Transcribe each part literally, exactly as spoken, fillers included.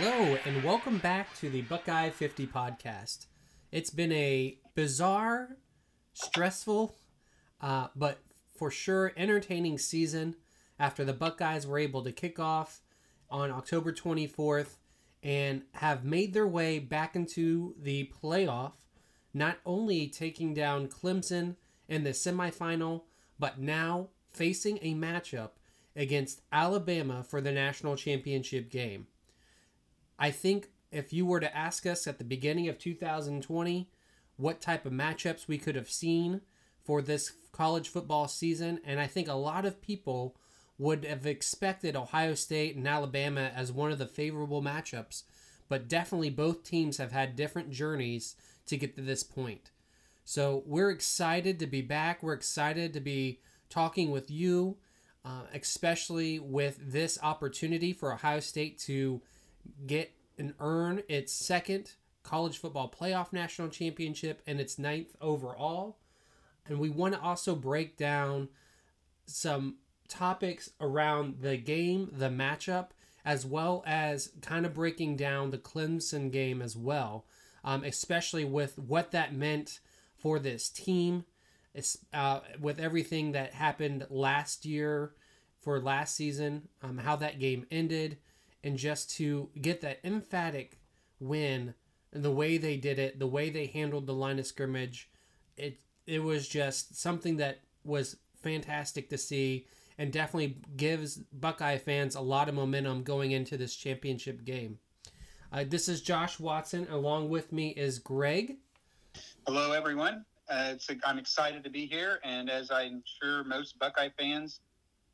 Hello, and welcome back to the Buckeye fifty podcast. It's been a bizarre, stressful, uh, but for sure entertaining season after the Buckeyes were able to kick off on October twenty-fourth and have made their way back into the playoff, not only taking down Clemson in the semifinal, but now facing a matchup against Alabama for the national championship game. I think if you were to ask us at the beginning of two thousand twenty what type of matchups we could have seen for this college football season, and I think a lot of people would have expected Ohio State and Alabama as one of the favorable matchups, but definitely both teams have had different journeys to get to this point. So we're excited to be back. We're excited to be talking with you, uh, especially with this opportunity for Ohio State to get and earn its second college football playoff national championship and its ninth overall. And we want to also break down some topics around the game, the matchup, as well as kind of breaking down the Clemson game as well, um, especially with what that meant for this team, uh, with everything that happened last year for last season, um, how that game ended, and just to get that emphatic win and the way they did it, the way they handled the line of scrimmage. It it was just something that was fantastic to see and definitely gives Buckeye fans a lot of momentum going into this championship game. Uh, this is Josh Watson. Along with me is Greg. Hello, everyone. Uh, it's a, I'm excited to be here. And as I'm sure most Buckeye fans,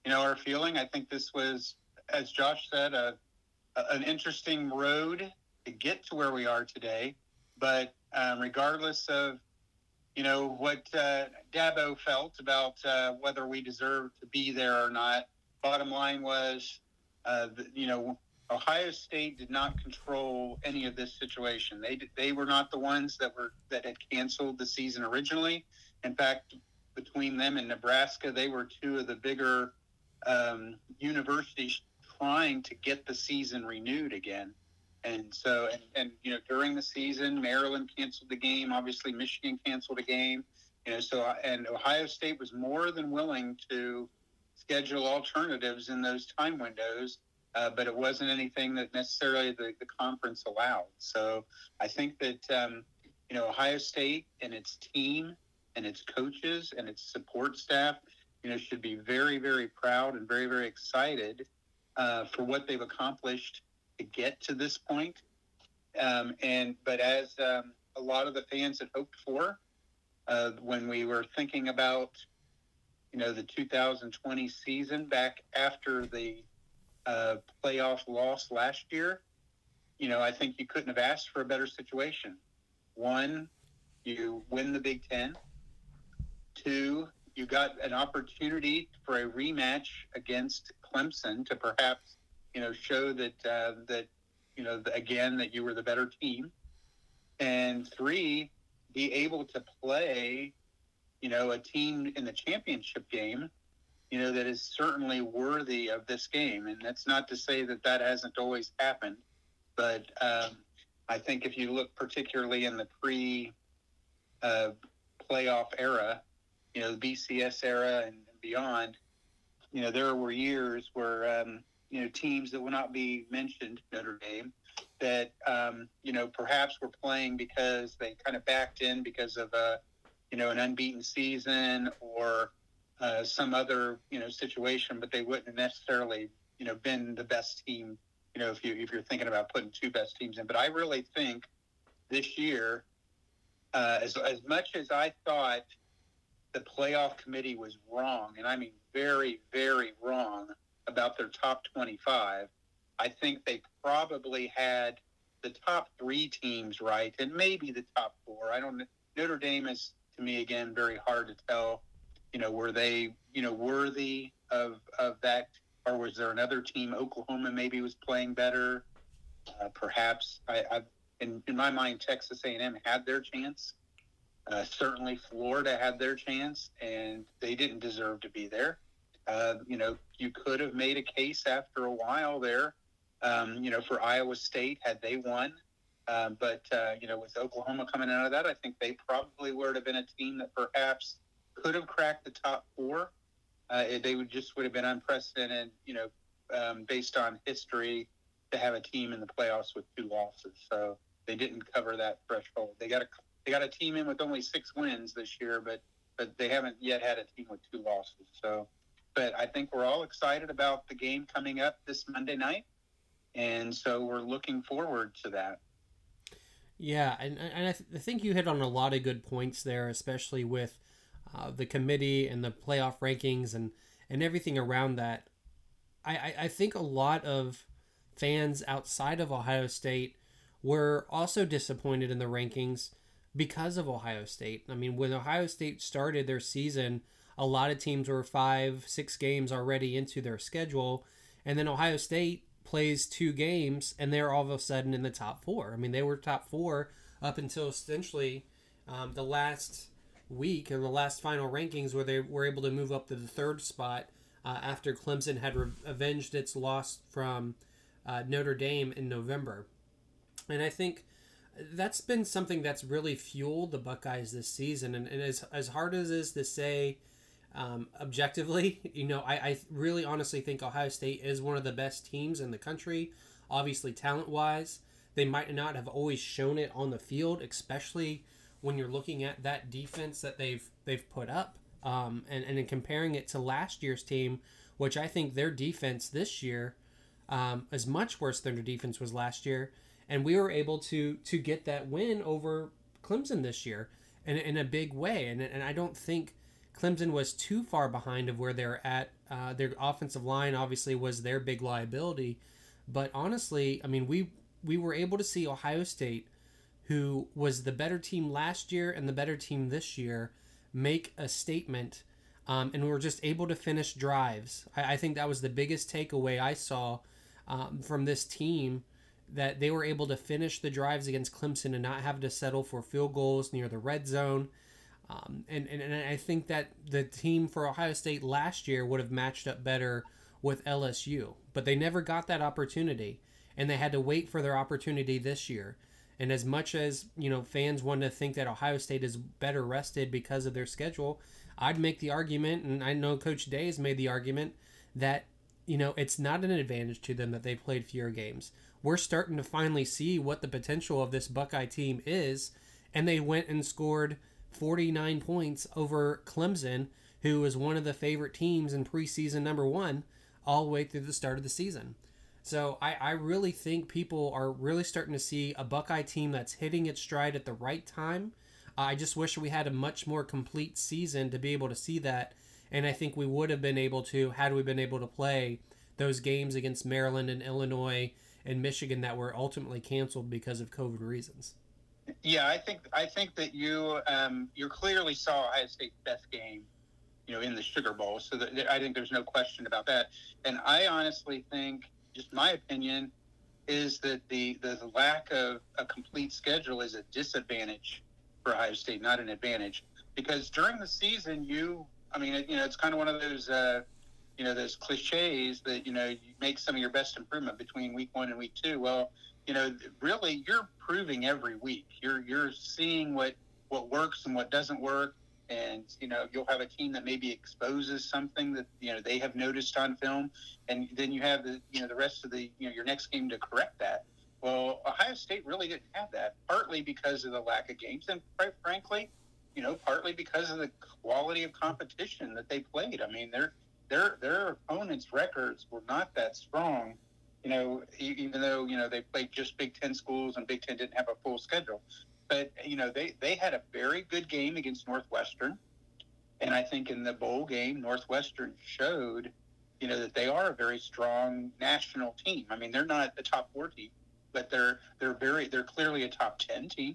you know, are feeling, I think this was, as Josh said, a, an interesting road to get to where we are today. But um, regardless of, you know, what uh, Dabo felt about uh, whether we deserve to be there or not, bottom line was, uh, the, you know, Ohio State did not control any of this situation. They they were not the ones that were that had canceled the season originally. In fact, between them and Nebraska, they were two of the bigger um, universities trying to get the season renewed again. And so, and, and, you know, during the season, Maryland canceled the game. Obviously, Michigan canceled a game. You know, so, and Ohio State was more than willing to schedule alternatives in those time windows, uh, but it wasn't anything that necessarily the, the conference allowed. So I think that, um, you know, Ohio State and its team and its coaches and its support staff, you know, should be very, very proud and very, very excited Uh, for what they've accomplished to get to this point. Um, and but as um, a lot of the fans had hoped for, uh, when we were thinking about, you know, the two thousand twenty season back after the uh, playoff loss last year, you know, I think you couldn't have asked for a better situation. One, you win the Big Ten. Two, you got an opportunity for a rematch against Clemson to perhaps, you know, show that, uh, that, you know, again, that you were the better team. And three, be able to play, you know, a team in the championship game, you know, that is certainly worthy of this game. And that's not to say that that hasn't always happened. But um, I think if you look particularly in the pre-playoff uh, era, you know, the B C S era and beyond, you know, there were years where, um, you know, teams that will not be mentioned, Notre Dame, that, um, you know, perhaps were playing because they kind of backed in because of, uh, you know, an unbeaten season or uh, some other, you know, situation, but they wouldn't have necessarily, you know, been the best team, you know, if, you, if you're thinking about putting two best teams in. But I really think this year, uh, as, as much as I thought the playoff committee was wrong, and I mean very, very wrong about their top twenty-five. I think they probably had the top three teams right, and maybe the top four. I don't. Notre Dame is to me again very hard to tell. You know, were they you know worthy of of that, or was there another team? Oklahoma maybe was playing better, uh, perhaps. I, I in in my mind, Texas A and M had their chance. Uh, certainly Florida had their chance, and they didn't deserve to be there. Uh, you know, you could have made a case after a while there um, you know, for Iowa State had they won. Uh, but, uh, you know, with Oklahoma coming out of that, I think they probably would have been a team that perhaps could have cracked the top four. Uh, they would just would have been unprecedented, you know, um, based on history to have a team in the playoffs with two losses. So they didn't cover that threshold. They got a, they got a team in with only six wins this year, but, but they haven't yet had a team with two losses. So, but I think we're all excited about the game coming up this Monday night. And so we're looking forward to that. Yeah, and, and I, th- I think you hit on a lot of good points there, especially with uh, the committee and the playoff rankings and, and everything around that. I, I, I think a lot of fans outside of Ohio State were also disappointed in the rankings because of Ohio State. I mean, when Ohio State started their season, a lot of teams were five, six games already into their schedule, and then Ohio State plays two games and they're all of a sudden in the top four. I mean, they were top four up until essentially um, the last week and the last final rankings where they were able to move up to the third spot uh, after Clemson had re- avenged its loss from uh, Notre Dame in November. And I think that's been something that's really fueled the Buckeyes this season. And, and as, as hard as it is to say Um, objectively, you know, I, I really honestly think Ohio State is one of the best teams in the country, obviously talent-wise. They might not have always shown it on the field, especially when you're looking at that defense that they've they've put up um, and, and in comparing it to last year's team, which I think their defense this year um, is much worse than their defense was last year. And we were able to to get that win over Clemson this year in, in a big way. And, and I don't think Clemson was too far behind of where they're at. Uh, their offensive line obviously was their big liability. But honestly, I mean, we we were able to see Ohio State, who was the better team last year and the better team this year, make a statement. Um, and we were just able to finish drives. I, I think that was the biggest takeaway I saw um, from this team, that they were able to finish the drives against Clemson and not have to settle for field goals near the red zone. Um, and, and, and I think that the team for Ohio State last year would have matched up better with L S U, but they never got that opportunity, and they had to wait for their opportunity this year. And as much as, you know, fans want to think that Ohio State is better rested because of their schedule, I'd make the argument, and I know Coach Day has made the argument, that, you know, it's not an advantage to them that they played fewer games. We're starting to finally see what the potential of this Buckeye team is, and they went and scored forty-nine points over Clemson, who was one of the favorite teams in preseason number one all the way through the start of the season. So I, I really think people are really starting to see a Buckeye team that's hitting its stride at the right time. Uh, I just wish we had a much more complete season to be able to see that, and I think we would have been able to had we been able to play those games against Maryland and Illinois and Michigan that were ultimately canceled because of COVID reasons. Yeah, I think I think that you um, you clearly saw Ohio State's best game, you know, in the Sugar Bowl. So that, I think there's no question about that. And I honestly think, just my opinion, is that the, the lack of a complete schedule is a disadvantage for Ohio State, not an advantage. Because during the season, you, I mean, you know, it's kind of one of those, uh, you know, those cliches that, you know, you make some of your best improvement between week one and week two. Well, you know, really, you're proving every week. You're you're seeing what, what works and what doesn't work, and, you know, you'll have a team that maybe exposes something that, you know, they have noticed on film, and then you have the, you know, the rest of the, you know, your next game to correct that. Well, Ohio State really didn't have that, partly because of the lack of games, and quite frankly, you know, partly because of the quality of competition that they played. I mean, their their their opponents' records were not that strong. You know, even though, you know, they played just Big Ten schools and Big Ten didn't have a full schedule. But, you know, they, they had a very good game against Northwestern. And I think in the bowl game, Northwestern showed, you know, that they are a very strong national team. I mean, they're not the top four team, but they're they're very they're clearly a top ten team,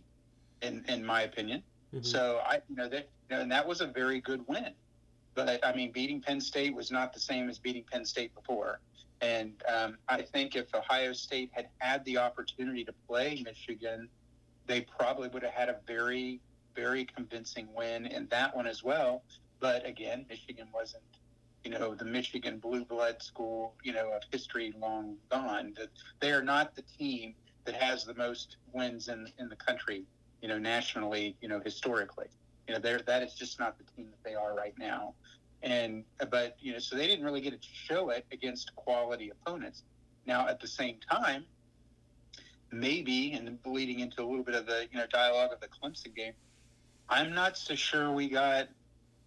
in, in my opinion. Mm-hmm. So, I you know, they, you know, and that was a very good win. But, I mean, beating Penn State was not the same as beating Penn State before. And um, I think if Ohio State had had the opportunity to play Michigan, they probably would have had a very, very convincing win in that one as well. But again, Michigan wasn't you know, the Michigan blue blood school, you know, of history long gone. That they are not the team that has the most wins in in the country, you know, nationally, you know, historically. You know, they're, that is just not the team that they are right now. And, but, you know, so they didn't really get to show it against quality opponents. Now, at the same time, maybe, and bleeding into a little bit of the, you know, dialogue of the Clemson game, I'm not so sure we got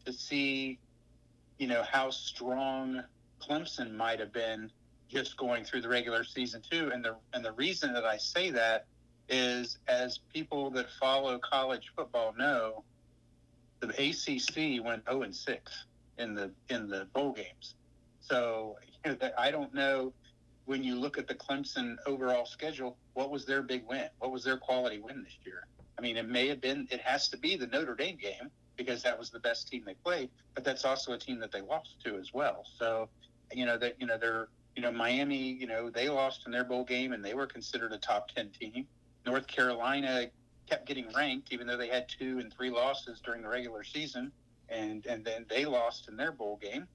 to see, you know, how strong Clemson might have been just going through the regular season too. And the and the reason that I say that is, as people that follow college football know, the A C C went oh and six in the in the bowl games. So, you know, that, I don't know, when you look at the Clemson overall schedule, what was their big win? What was their quality win this year? I mean, it may have been, it has to be the Notre Dame game, because that was the best team they played, but that's also a team that they lost to as well. So, you know, that, you know, they're, you know, Miami, you know, they lost in their bowl game and they were considered a top ten team. North Carolina kept getting ranked, even though they had two and three losses during the regular season. And, and then they lost in their bowl game,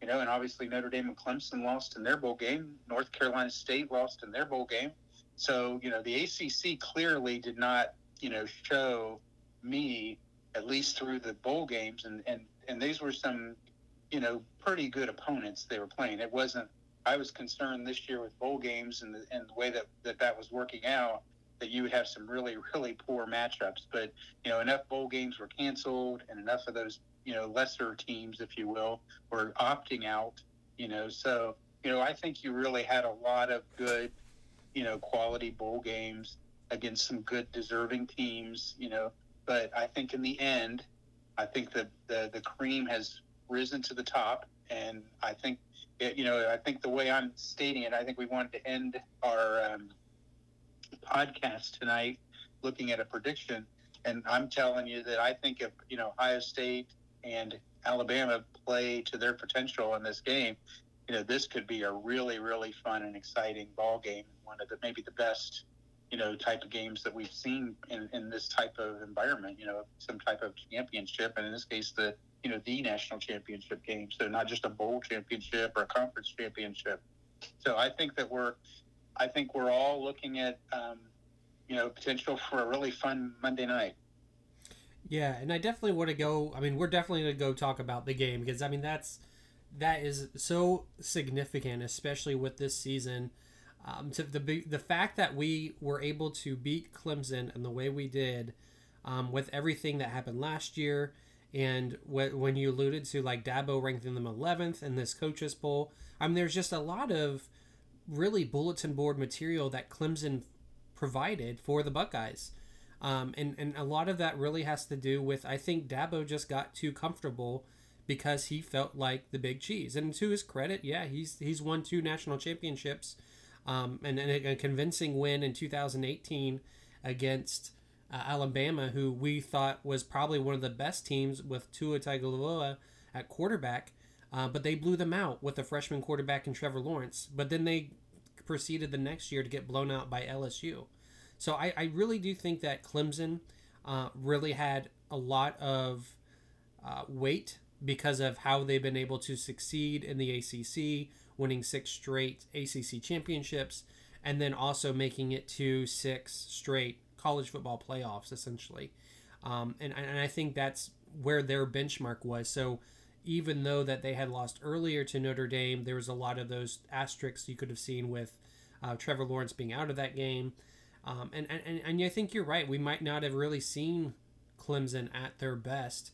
you know, and obviously Notre Dame and Clemson lost in their bowl game. North Carolina State lost in their bowl game. So, you know, the A C C clearly did not, you know, show me, at least through the bowl games. And, and, and these were some, you know, pretty good opponents they were playing. It wasn't, I was concerned this year with bowl games and the, and the way that, that that was working out, that you would have some really, really poor matchups. But, you know, enough bowl games were canceled and enough of those, you know, lesser teams, if you will, were opting out, you know. So, you know, I think you really had a lot of good, you know, quality bowl games against some good deserving teams, you know. But I think in the end, I think that the, the cream has risen to the top. And I think, it, you know, I think the way I'm stating it, I think we wanted to end our um, podcast tonight looking at a prediction. And I'm telling you that I think if, you know, Ohio State and Alabama play to their potential in this game, you know, this could be a really, really fun and exciting ball game. One of the, maybe the best, you know, type of games that we've seen in, in this type of environment, you know, some type of championship. And in this case, the, you know, the national championship game. So not just a bowl championship or a conference championship. So I think that we're, I think we're all looking at, um, you know, potential for a really fun Monday night. Yeah. And I definitely want to go, I mean, we're definitely going to go talk about the game, because I mean, that's, that is so significant, especially with this season. Um, to the the fact that we were able to beat Clemson in the way we did, um, with everything that happened last year, and wh- when you alluded to like Dabo ranking them eleventh in this coaches poll, I mean, there's just a lot of really bulletin board material that Clemson provided for the Buckeyes, um, and and a lot of that really has to do with, I think Dabo just got too comfortable because he felt like the big cheese, and to his credit, yeah, he's he's won two national championships. Um, and, and a convincing win in two thousand eighteen against uh, Alabama, who we thought was probably one of the best teams with Tua Tagovailoa at quarterback, uh, but they blew them out with a freshman quarterback in Trevor Lawrence. But then they proceeded the next year to get blown out by L S U. So I, I really do think that Clemson uh, really had a lot of uh, weight because of how they've been able to succeed in the A C C, winning six straight A C C championships, and then also making it to six straight college football playoffs, essentially. Um, and, and I think that's where their benchmark was. So even though that they had lost earlier to Notre Dame, there was a lot of those asterisks you could have seen with uh, Trevor Lawrence being out of that game. Um, and, and, and I think you're right. We might not have really seen Clemson at their best.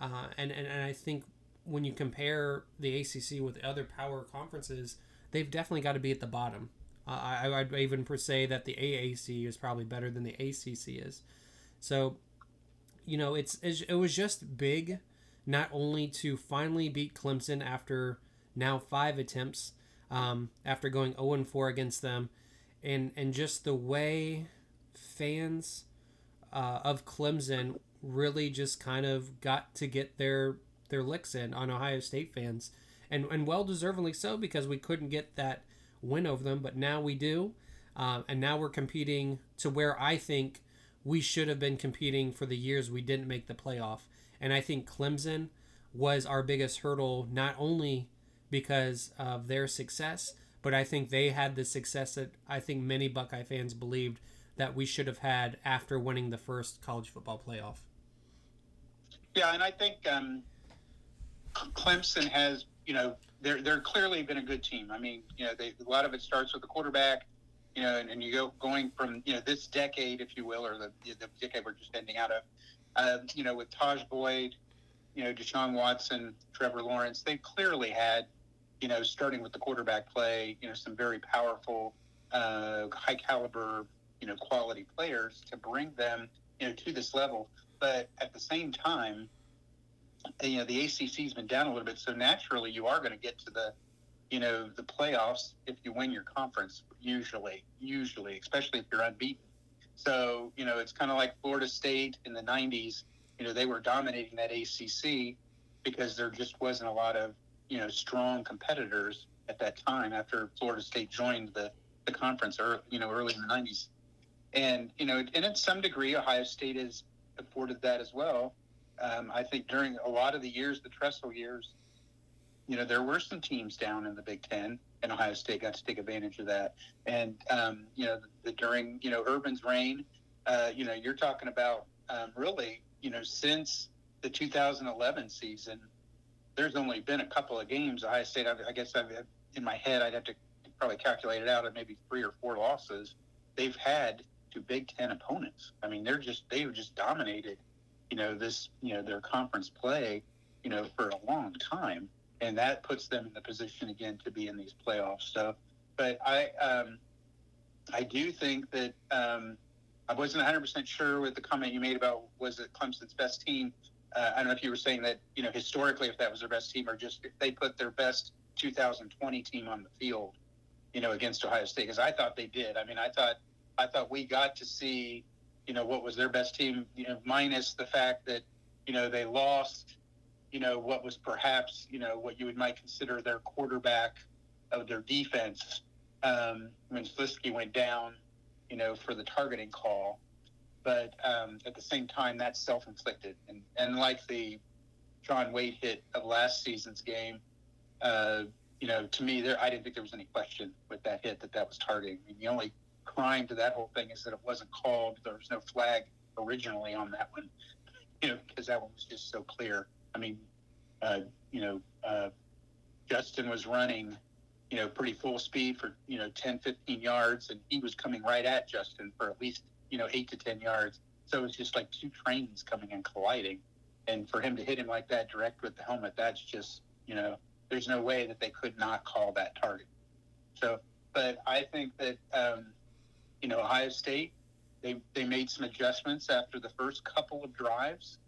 Uh, and, and, and I think when you compare the A C C with the other power conferences, they've definitely got to be at the bottom. Uh, I, I'd even per se that the A A C is probably better than the A C C is. So, you know, it's it was just big, not only to finally beat Clemson after now five attempts, um, after going oh and four against them, and, and just the way fans uh, of Clemson really just kind of got to get their their licks in on Ohio State fans, and and well deservedly so, because we couldn't get that win over them, but now we do, um, and now we're competing to where I think we should have been competing for the years we didn't make the playoff. And I think Clemson was our biggest hurdle, not only because of their success, but I think they had the success that I think many Buckeye fans believed that we should have had after winning the first college football playoff. Yeah, and I think um, Clemson has, you know, they're they're clearly been a good team. I mean, you know, they, a lot of it starts with the quarterback, you know, and, and you go going from, you know, this decade, if you will, or the, the decade we're just ending out of, uh, you know, with Taj Boyd, you know, Deshaun Watson, Trevor Lawrence, they clearly had, you know, starting with the quarterback play, you know, some very powerful, uh, high caliber, you know, quality players to bring them, you know, to this level. But at the same time, you know, the A C C's been down a little bit. So naturally you are going to get to the, you know, the playoffs if you win your conference, usually, usually, especially if you're unbeaten. So, you know, it's kind of like Florida State in the nineties. You know, they were dominating that A C C because there just wasn't a lot of, you know, strong competitors at that time after Florida State joined the, the conference, or, you know, early in the nineties. And, you know, and in some degree, Ohio State has afforded that as well. Um, I think during a lot of the years, the Tressel years, you know, there were some teams down in the Big Ten, and Ohio State got to take advantage of that. And, um, you know, the, the, during, you know, Urban's reign, uh, you know, you're talking about um, really, you know, since the two thousand eleven season, there's only been a couple of games. Ohio State, I, I guess I've, in my head, I'd have to probably calculate it out at maybe three or four losses they've had to Big Ten opponents. I mean, they're just, they've just dominated, you know, this, you know, their conference play, you know, for a long time. And that puts them in the position again to be in these playoffs. So, but I, um, I do think that, um, I wasn't one hundred percent sure with the comment you made about was it Clemson's best team. Uh, I don't know if you were saying that, you know, historically if that was their best team, or just if they put their best two thousand twenty team on the field, you know, against Ohio State, because I thought they did. I mean, I thought I thought we got to see, you know, what was their best team, you know, minus the fact that, you know, they lost, you know, what was perhaps, you know, what you would might consider their quarterback of their defense um, when Sliski went down, you know, for the targeting call. But um, at the same time, that's self-inflicted. And, and like the John Wade hit of last season's game, uh, you know, to me, there I didn't think there was any question with that hit that that was targeting. I mean, the only crime to that whole thing is that it wasn't called. There was no flag originally on that one, you know, because that one was just so clear. I mean, uh, you know, uh, Justin was running, you know, pretty full speed for, you know, ten, fifteen yards. And he was coming right at Justin for at least, you know, eight to ten yards. So it's just like two trains coming and colliding. And for him to hit him like that direct with the helmet, that's just, you know, there's no way that they could not call that target. So, but I think that, um, you know, Ohio State, they, they made some adjustments after the first couple of drives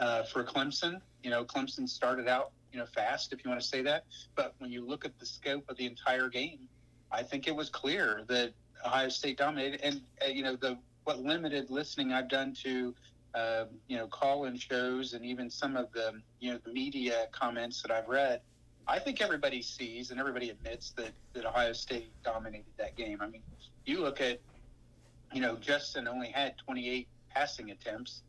uh, for Clemson. You know, Clemson started out, you know, fast, if you want to say that. But when you look at the scope of the entire game, I think it was clear that Ohio State dominated. And, uh, you know, the what limited listening I've done to, uh, you know, call-in shows and even some of the, you know, the media comments that I've read, I think everybody sees and everybody admits that, that Ohio State dominated that game. I mean, you look at, you know, Justin only had twenty-eight passing attempts,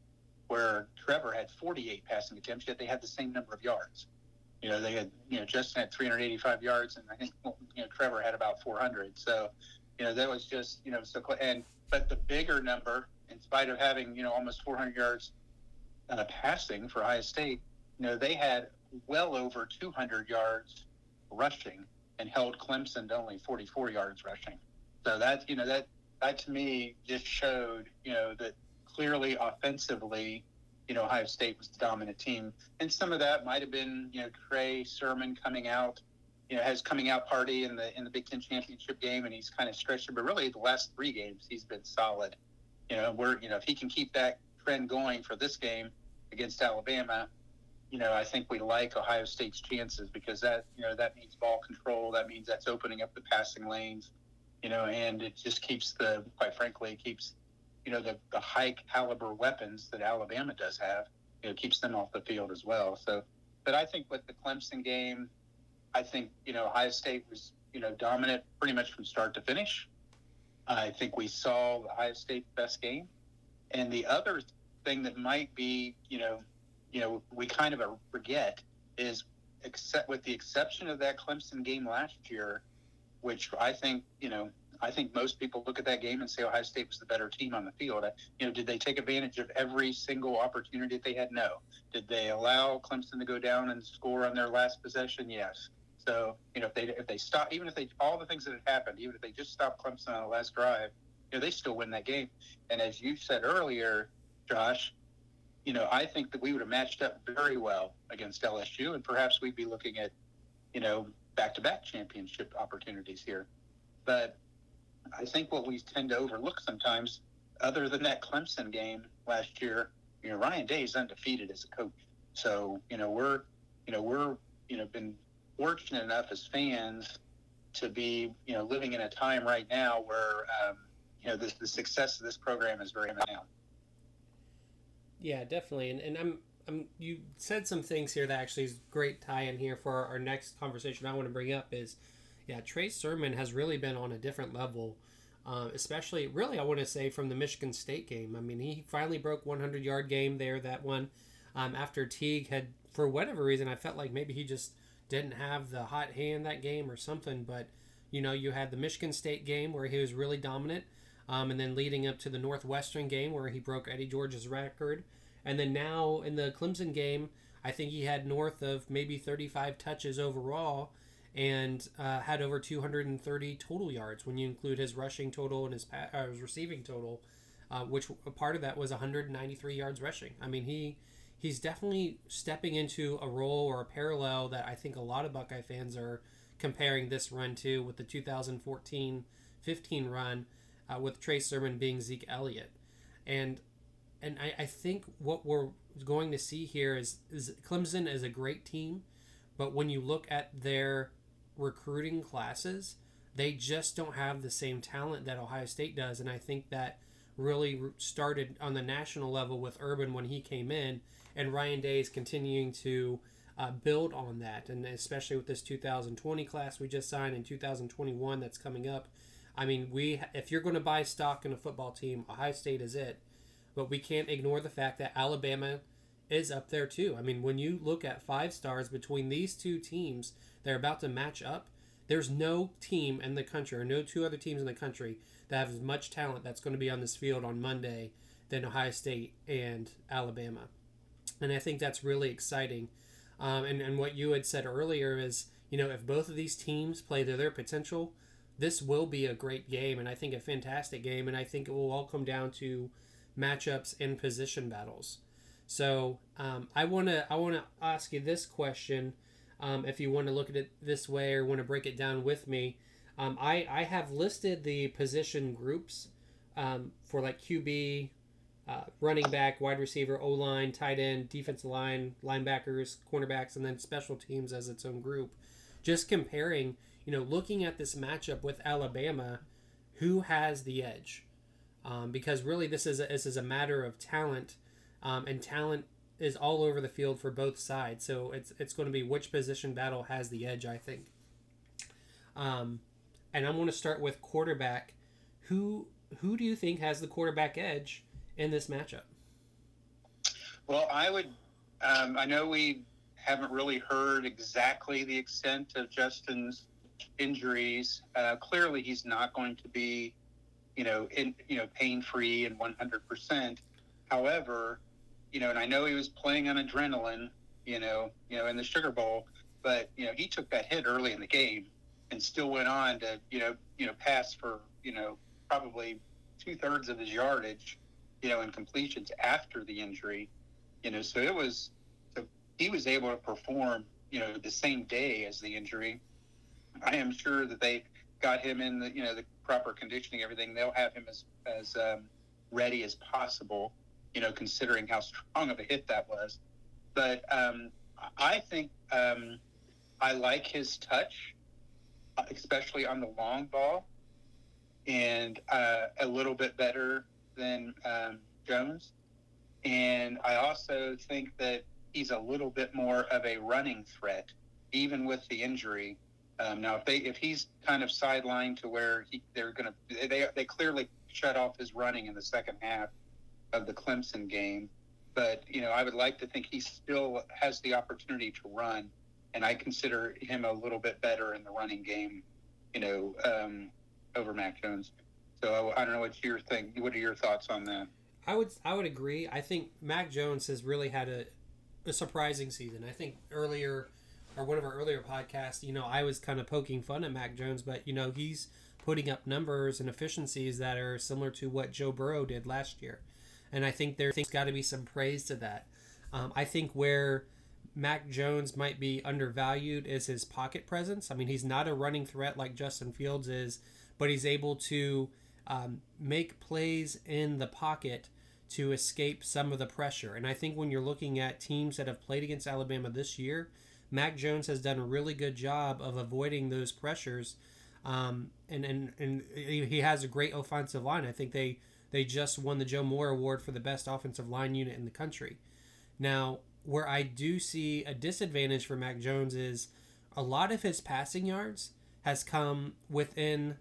where Trevor had forty-eight passing attempts, yet they had the same number of yards. You know, they had, you know, Justin had three hundred eighty-five yards, and I think, you know, Trevor had about four hundred. So, you know, that was just, you know, so, and, but the bigger number, in spite of having, you know, almost four hundred yards uh, passing for Ohio State, you know, they had well over two hundred yards rushing and held Clemson to only forty-four yards rushing. So that, you know, that, that to me just showed, you know, that clearly offensively, you know, Ohio State was the dominant team. And some of that might have been, you know, Trey Sermon coming out, you know, has coming out party in the in the Big Ten championship game, and he's kind of stretched it. But really the last three games he's been solid. You know, we're, you know, if he can keep that trend going for this game against Alabama, you know, I think we like Ohio State's chances, because that, you know, that means ball control, that means that's opening up the passing lanes, you know, and it just keeps the, quite frankly, it keeps, you know, the, the high caliber weapons that Alabama does have, you know, keeps them off the field as well. So, but I think with the Clemson game, I think, you know, Ohio State was, you know, dominant pretty much from start to finish. I think we saw Ohio State's best game. And the other thing that might be, you know, you know, we kind of forget is except with the exception of that Clemson game last year, which I think, you know, I think most people look at that game and say Ohio State was the better team on the field. You know, did they take advantage of every single opportunity that they had? No. Did they allow Clemson to go down and score on their last possession? Yes. So, you know, if they if they stop, even if they all the things that had happened, even if they just stopped Clemson on the last drive, you know, they still win that game. And as you said earlier, Josh, you know, I think that we would have matched up very well against L S U, and perhaps we'd be looking at, you know, back-to-back championship opportunities here. But I think what we tend to overlook sometimes, other than that Clemson game last year, you know, Ryan Day is undefeated as a coach. So, you know, we're, you know, we're, you know, been fortunate enough as fans to be, you know, living in a time right now where, um, you know, this, the success of this program is very now. Yeah, definitely. And, and I'm, I'm, you said some things here that actually is great tie in here for our, our next conversation I want to bring up is, yeah, Trey Sermon has really been on a different level, uh, especially, really, I want to say, from the Michigan State game. I mean, he finally broke hundred-yard game there, that one, um, after Teague had, for whatever reason, I felt like maybe he just didn't have the hot hand that game or something. But, you know, you had the Michigan State game where he was really dominant, um, and then leading up to the Northwestern game where he broke Eddie George's record. And then now in the Clemson game, I think he had north of maybe thirty-five touches overall, and uh, had over two hundred thirty total yards when you include his rushing total and his, pa- uh, his receiving total, uh, which part of that was one hundred ninety-three yards rushing. I mean, he he's definitely stepping into a role or a parallel that I think a lot of Buckeye fans are comparing this run to with the two thousand fourteen fifteen run, uh, with Trey Sermon being Zeke Elliott. And and I, I think what we're going to see here is, is Clemson is a great team, but when you look at their recruiting classes, they just don't have the same talent that Ohio State does. And I think that really started on the national level with Urban when he came in, and Ryan Day is continuing to uh, build on that. And especially with this two thousand twenty class we just signed and two thousand twenty-one that's coming up. I mean, we if you're going to buy stock in a football team, Ohio State is it. But we can't ignore the fact that Alabama is up there too. I mean, when you look at five stars between these two teams, they're about to match up. There's no team in the country, or no two other teams in the country, that have as much talent that's going to be on this field on Monday than Ohio State and Alabama. And I think that's really exciting. Um, and, and what you had said earlier is, you know, if both of these teams play to their potential, this will be a great game, and I think a fantastic game. And I think it will all come down to matchups and position battles. So um, I want to I want to ask you this question, um, if you want to look at it this way or want to break it down with me. Um, I, I have listed the position groups um, for like Q B, uh, running back, wide receiver, O-line, tight end, defensive line, linebackers, cornerbacks, and then special teams as its own group. Just comparing, you know, looking at this matchup with Alabama, who has the edge? Um, because really this is a, this is a matter of talent. Um, and talent is all over the field for both sides. So it's it's going to be which position battle has the edge, I think. Um, and I'm going to start with quarterback. Who who do you think has the quarterback edge in this matchup? Well, I would. Um, I know we haven't really heard exactly the extent of Justin's injuries. Uh, clearly, he's not going to be, you know, in you know pain-free and one hundred percent. However, you know, and I know he was playing on adrenaline, you know, you know, in the Sugar Bowl, but you know, he took that hit early in the game and still went on to, you know, you know, pass for, you know, probably two thirds of his yardage, you know, in completions after the injury, you know, so it was, so he was able to perform, you know, the same day as the injury. I am sure that they got him in the, you know, the proper conditioning, everything. They'll have him as as um, ready as possible, you know, considering how strong of a hit that was. But um, I think um, I like his touch, especially on the long ball, and uh, a little bit better than um, Jones. And I also think that he's a little bit more of a running threat, even with the injury. Um, now, if they if he's kind of sidelined to where he, they're going to they they clearly shut off his running in the second half of the Clemson game, but you know, I would like to think he still has the opportunity to run and I consider him a little bit better in the running game, you know, um, over Mac Jones. So I, I don't know what your thing. What are your thoughts on that? I would I would agree. I think Mac Jones has really had a, a surprising season. I think earlier, or one of our earlier podcasts, you know, I was kind of poking fun at Mac Jones, but you know, he's putting up numbers and efficiencies that are similar to what Joe Burrow did last year, and I think there's got to be some praise to that. Um, I think where Mac Jones might be undervalued is his pocket presence. I mean, he's not a running threat like Justin Fields is, but he's able to um, make plays in the pocket to escape some of the pressure. And I think when you're looking at teams that have played against Alabama this year, Mac Jones has done a really good job of avoiding those pressures. Um, and, and, and he has a great offensive line. I think they, they just won the Joe Moore Award for the best offensive line unit in the country. Now, where I do see a disadvantage for Mac Jones is a lot of his passing yards has come within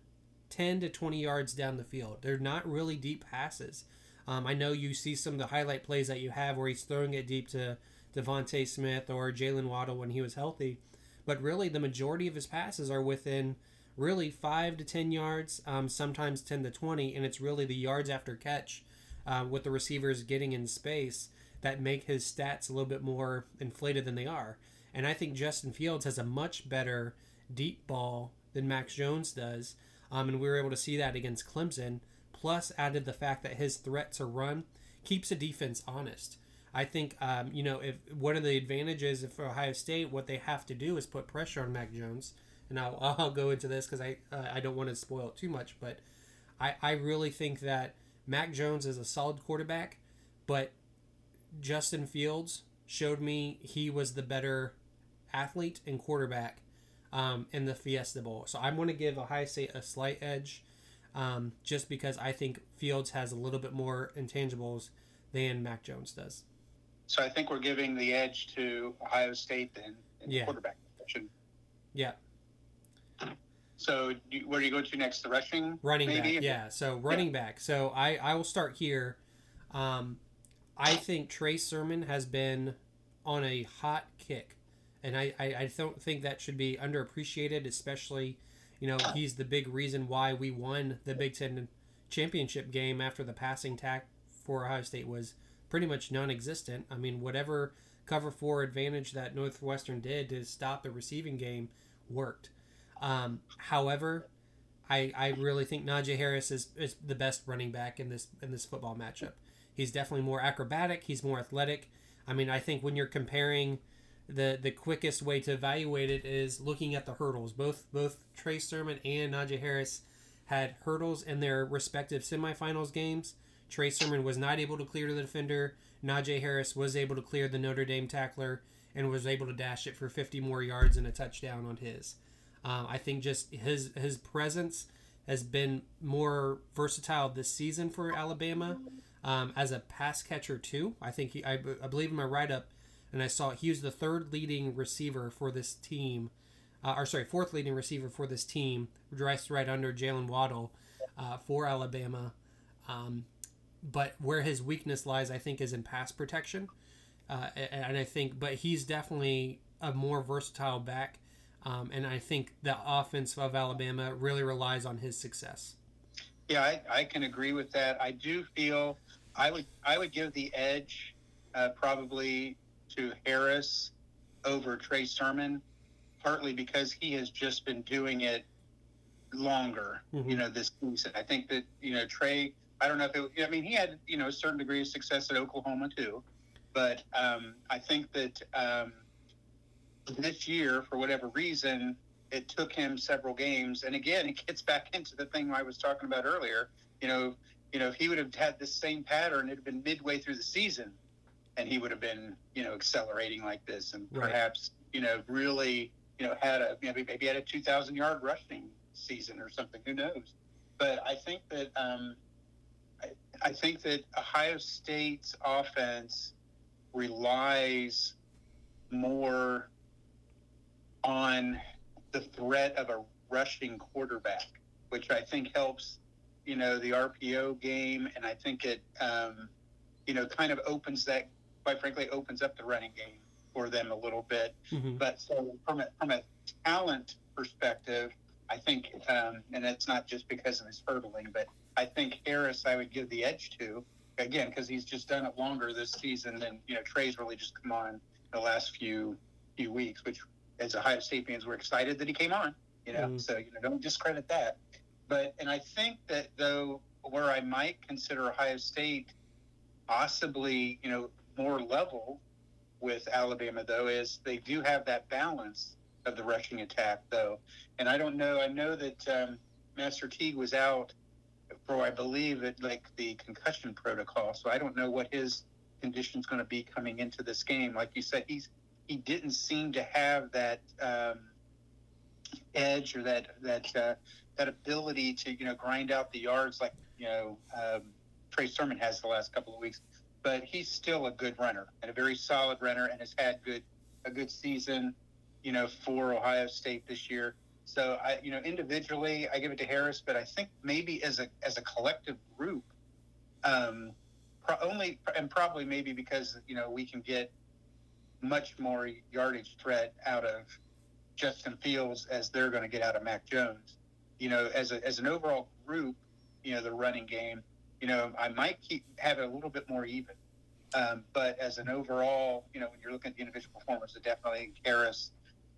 ten to twenty yards down the field. They're not really deep passes. Um, I know you see some of the highlight plays that you have where he's throwing it deep to Devontae Smith or Jalen Waddle when he was healthy, but really the majority of his passes are within really five to ten yards, um, sometimes ten to twenty, and it's really the yards after catch uh, with the receivers getting in space that make his stats a little bit more inflated than they are. And I think Justin Fields has a much better deep ball than Mac Jones does, um, and we were able to see that against Clemson, plus added the fact that his threat to run keeps the defense honest. I think, um, you know, if one of the advantages for Ohio State, what they have to do is put pressure on Mac Jones. And I'll, I'll go into this because I uh, I don't want to spoil it too much, but I, I really think that Mac Jones is a solid quarterback, but Justin Fields showed me he was the better athlete and quarterback um, in the Fiesta Bowl. So I'm going to give Ohio State a slight edge um, just because I think Fields has a little bit more intangibles than Mac Jones does. So I think we're giving the edge to Ohio State then in yeah. the quarterback position. Yeah. So where do you go to next? The rushing? Running maybe? back, yeah. So running yeah. back. So I, I will start here. Um, I think Trey Sermon has been on a hot kick, and I, I, I don't think that should be underappreciated, especially, you know, he's the big reason why we won the Big Ten championship game after the passing attack for Ohio State was pretty much non-existent. I mean, whatever cover four advantage that Northwestern did to stop the receiving game worked. Um, however, I I really think Najee Harris is, is the best running back in this in this football matchup. He's definitely more acrobatic. He's more athletic. I mean, I think when you're comparing, the the quickest way to evaluate it is looking at the hurdles. Both both Trey Sermon and Najee Harris had hurdles in their respective semifinals games. Trey Sermon was not able to clear the defender. Najee Harris was able to clear the Notre Dame tackler and was able to dash it for fifty more yards and a touchdown on his. Um, I think just his his presence has been more versatile this season for Alabama um, as a pass catcher too. I think he, I, I believe in my write-up, and I saw he was the third leading receiver for this team, uh, or sorry, fourth leading receiver for this team, dressed right under Jalen Waddle uh, for Alabama. Um, but where his weakness lies, I think, is in pass protection, uh, and, and I think, but he's definitely a more versatile back. Um, and I think the offense of Alabama really relies on his success. Yeah, I, I can agree with that. I do feel I would I would give the edge uh, probably to Harris over Trey Sermon, partly because he has just been doing it longer, mm-hmm. you know, this season. I think that, you know, Trey, I don't know if it, I mean, he had, you know, a certain degree of success at Oklahoma too, but um, I think that um, – this year, for whatever reason, it took him several games. And again, it gets back into the thing I was talking about earlier. You know, you know, if he would have had this same pattern, it'd have been midway through the season, and he would have been, you know, accelerating like this, and right. perhaps, you know, really, you know, had a you know, maybe had a two thousand yard rushing season or something. Who knows? But I think that um, I, I think that Ohio State's offense relies more on the threat of a rushing quarterback, which I think helps, you know, the R P O game. And I think it, um, you know, kind of opens that, quite frankly, opens up the running game for them a little bit. Mm-hmm. But so from a, from a talent perspective, I think, um, and it's not just because of his hurdling, but I think Harris I would give the edge to, again, because he's just done it longer this season than, you know, Trey's really just come on the last few few weeks, which as Ohio State fans we're excited that he came on, you know, mm. so, you know, don't discredit that. But, and I think that though, where I might consider Ohio State possibly, you know, more level with Alabama, though, is they do have that balance of the rushing attack, though. And I don't know, I know that um, Master Teague was out for, I believe, it, like the concussion protocol. So I don't know what his condition's going to be coming into this game. Like you said, he's he didn't seem to have that um, edge or that that uh, that ability to, you know, grind out the yards like, you know, um, Trey Sermon has the last couple of weeks. But he's still a good runner and a very solid runner and has had good a good season, you know, for Ohio State this year. So, I, you know, individually, I give it to Harris, but I think maybe as a as a collective group, um, pro- only and probably maybe because, you know, we can get much more yardage threat out of Justin Fields as they're going to get out of Mac Jones. You know, as a, as an overall group, you know, the running game, you know, I might keep have it a little bit more even. Um, but as an overall, you know, when you're looking at the individual performers, it definitely Harris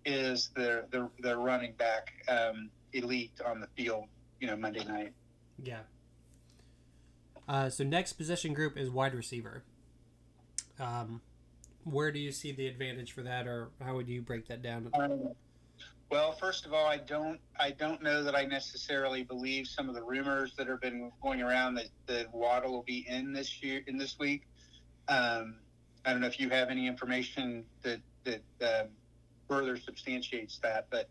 is the the, the running back um, elite on the field, you know, Monday night. Yeah. Uh, so next position group is wide receiver. Um, where do you see the advantage for that, or how would you break that down? Um, well, first of all, I don't I don't know that I necessarily believe some of the rumors that have been going around that, that Waddle will be in this year in this week. Um, I don't know if you have any information that that um, further substantiates that, but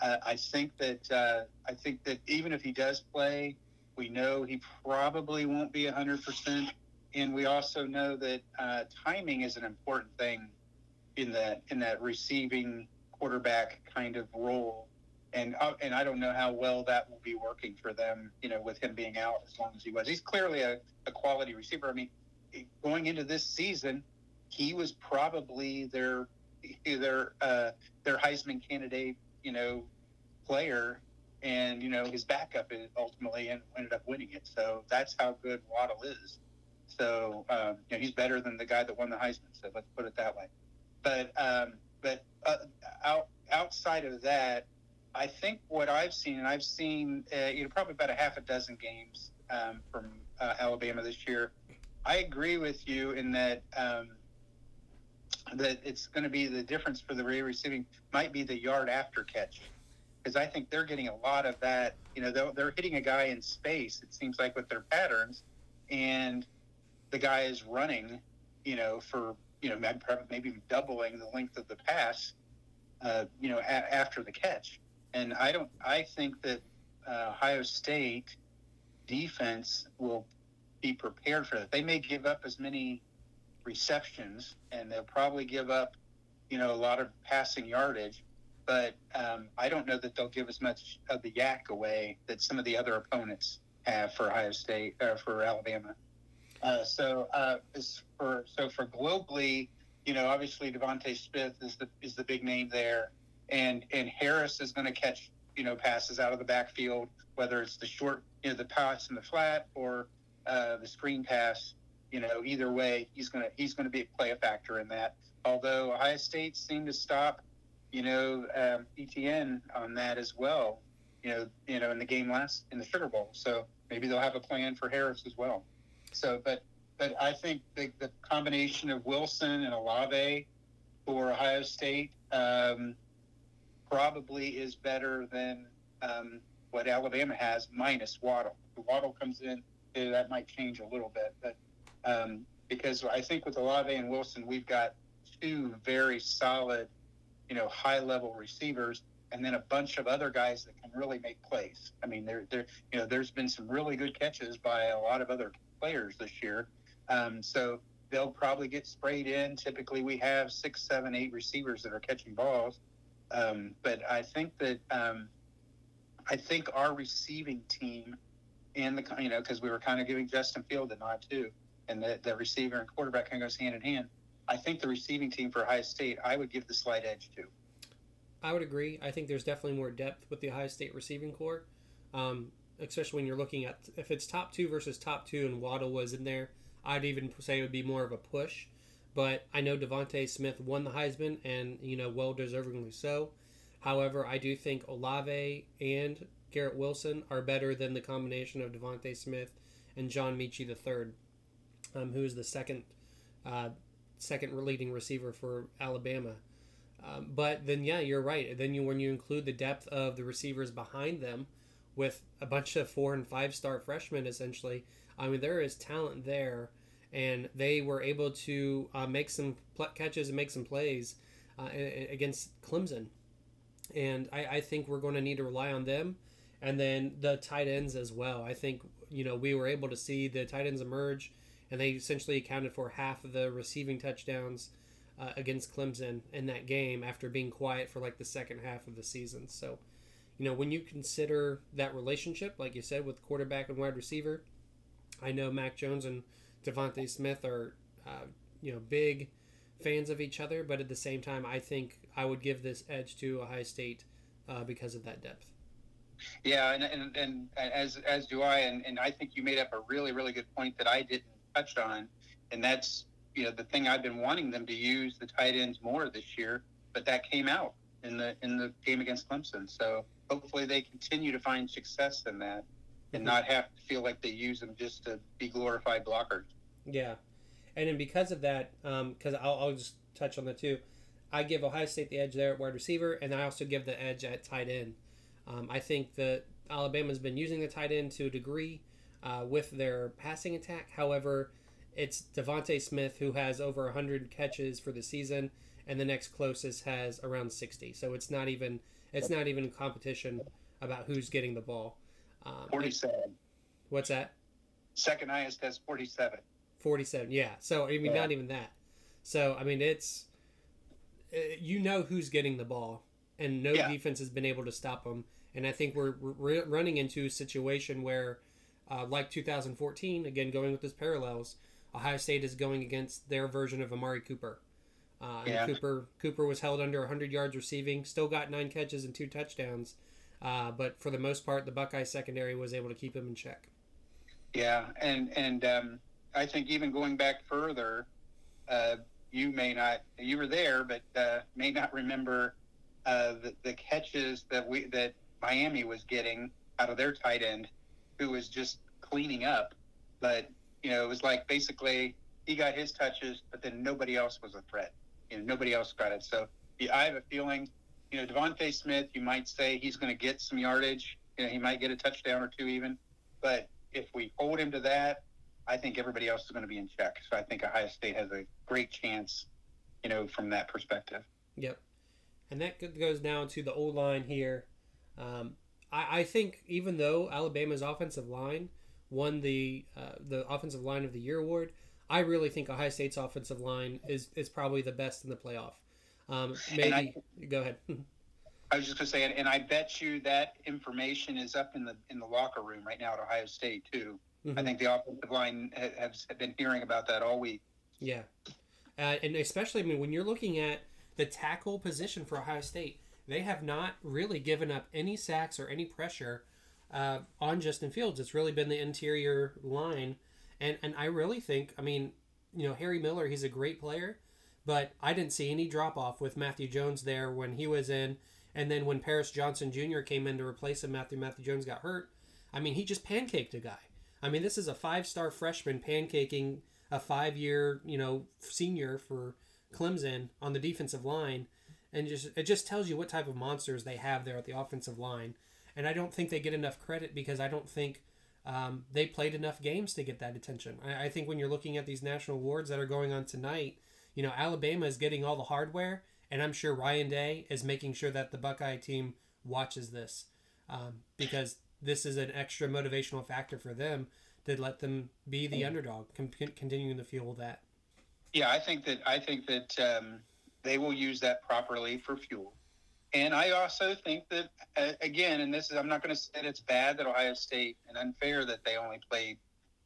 uh, I think that uh, I think that even if he does play, we know he probably won't be one hundred percent, and we also know that uh, timing is an important thing in that in that receiving quarterback kind of role, and uh, and I don't know how well that will be working for them, you know, with him being out as long as he was. He's clearly a, a quality receiver. I mean, going into this season, he was probably their their uh, their Heisman candidate, you know, player, and you know his backup ultimately ended up winning it. So that's how good Waddle is. So um, you know, he's better than the guy that won the Heisman. So let's put it that way. But um, but uh, out, outside of that, I think what I've seen, and I've seen uh, you know probably about a half a dozen games um, from uh, Alabama this year. I agree with you in that um, that it's going to be the difference for the receiving might be the yard after catch, because I think they're getting a lot of that. You know, they're, they're hitting a guy in space, it seems like, with their patterns, and the guy is running, you know, for, you know, maybe doubling the length of the pass, uh, you know, a- after the catch. And I don't I think that uh, Ohio State defense will be prepared for that. They may give up as many receptions, and they'll probably give up, you know, a lot of passing yardage, but um, I don't know that they'll give as much of the yak away that some of the other opponents have for Ohio State or for Alabama. Uh, so, uh, for so for globally, you know, obviously Devontae Smith is the is the big name there, and and Harris is going to catch, you know, passes out of the backfield, whether it's the short, you know, the pass in the flat or Uh, the screen pass, you know, either way, he's gonna he's gonna be play a factor in that. Although Ohio State seemed to stop, you know, um, E T N on that as well, you know, you know, in the game last in the Sugar Bowl. So maybe they'll have a plan for Harris as well. So, but but I think the, the combination of Wilson and Olave for Ohio State um, probably is better than um, what Alabama has, minus Waddle. If Waddle comes in, that might change a little bit, but um, because I think with Olave and Wilson, we've got two very solid, you know, high-level receivers, and then a bunch of other guys that can really make plays. I mean, there, there, you know, there's been some really good catches by a lot of other players this year, um, so they'll probably get sprayed in. Typically, we have six, seven, eight receivers that are catching balls, um, but I think that um, I think our receiving team. And the you know because we were kind of giving Justin Field a nod too, and the, the receiver and quarterback kind of goes hand in hand. I think the receiving team for Ohio State, I would give the slight edge to. I would agree. I think there's definitely more depth with the Ohio State receiving corps, um, especially when you're looking at if it's top two versus top two and Waddle was in there, I'd even say it would be more of a push. But I know Devontae Smith won the Heisman and, you know, well-deservingly so. However, I do think Olave and Garrett Wilson are better than the combination of Devontae Smith and John Michie the third, um, who is the second uh, second leading receiver for Alabama. Um, but then, yeah, you're right. Then you when you include the depth of the receivers behind them with a bunch of four- and five-star freshmen, essentially, I mean, there is talent there. And they were able to uh, make some pl- catches and make some plays uh, against Clemson. And I, I think we're going to need to rely on them. And then the tight ends as well. I think, you know, we were able to see the tight ends emerge, and they essentially accounted for half of the receiving touchdowns uh, against Clemson in that game after being quiet for like the second half of the season. So, you know, when you consider that relationship, like you said, with quarterback and wide receiver, I know Mac Jones and Devontae Smith are, uh, you know, big fans of each other, but at the same time, I think I would give this edge to Ohio State uh, because of that depth. Yeah, and and, and as as do I, and, and I think you made up a really, really good point that I didn't touch on, and that's, you know, the thing I've been wanting them to use the tight ends more this year, but that came out in the in the game against Clemson. So hopefully they continue to find success in that. And not have to feel like they use them just to be glorified blockers. Yeah. And then because of that, because um, I'll, I'll just touch on the two, I give Ohio State the edge there at wide receiver, and I also give the edge at tight end. Um, I think that Alabama's been using the tight end to a degree uh, with their passing attack. However, it's Devontae Smith who has over one hundred catches for the season, and the next closest has around sixty. So it's not even it's not even a competition about who's getting the ball. Um, forty-seven. What's that? Second highest has forty-seven. forty-seven, yeah. So, I mean, yeah. Not even that. So, I mean, it's – you know who's getting the ball, and no yeah. defense has been able to stop them. And I think we're re- running into a situation where, uh, like two thousand fourteen, again, going with those parallels, Ohio State is going against their version of Amari Cooper. Uh, yeah. and Cooper, Cooper was held under one hundred yards receiving, still got nine catches and two touchdowns. Uh, but for the most part, the Buckeye secondary was able to keep him in check. Yeah, and and um, I think even going back further, uh, you may not you were there, but uh, may not remember uh, the, the catches that we that Miami was getting out of their tight end, who was just cleaning up. But you know, it was like basically he got his touches, but then nobody else was a threat. You know, nobody else got it. So yeah, I have a feeling. You know, Devontae Smith, you might say he's going to get some yardage. You know, he might get a touchdown or two even. But if we hold him to that, I think everybody else is going to be in check. So I think Ohio State has a great chance, you know, from that perspective. Yep. And that goes down to the O-line here. Um, I, I think even though Alabama's offensive line won the uh, the Offensive Line of the Year award, I really think Ohio State's offensive line is, is probably the best in the playoff. Um, maybe I, go ahead. I was just going to say, and, and I bet you that information is up in the in the locker room right now at Ohio State too. Mm-hmm. I think the offensive line have, have been hearing about that all week. Yeah, uh, and especially I mean when you're looking at the tackle position for Ohio State, they have not really given up any sacks or any pressure uh, on Justin Fields. It's really been the interior line, and and I really think I mean you know Harry Miller, he's a great player. But I didn't see any drop-off with Matthew Jones there when he was in. And then when Paris Johnson Junior came in to replace him, Matthew Matthew Jones got hurt. I mean, he just pancaked a guy. I mean, this is a five-star freshman pancaking a five-year, you know, senior for Clemson on the defensive line. And just it just tells you what type of monsters they have there at the offensive line. And I don't think they get enough credit because I don't think um, they played enough games to get that attention. I, I think when you're looking at these national awards that are going on tonight, you know, Alabama is getting all the hardware, and I'm sure Ryan Day is making sure that the Buckeye team watches this um, because this is an extra motivational factor for them to let them be the underdog, com- continuing to fuel that. Yeah, I think that I think that um, they will use that properly for fuel, and I also think that uh, again, and this is I'm not going to say that it's bad that Ohio State and unfair that they only played,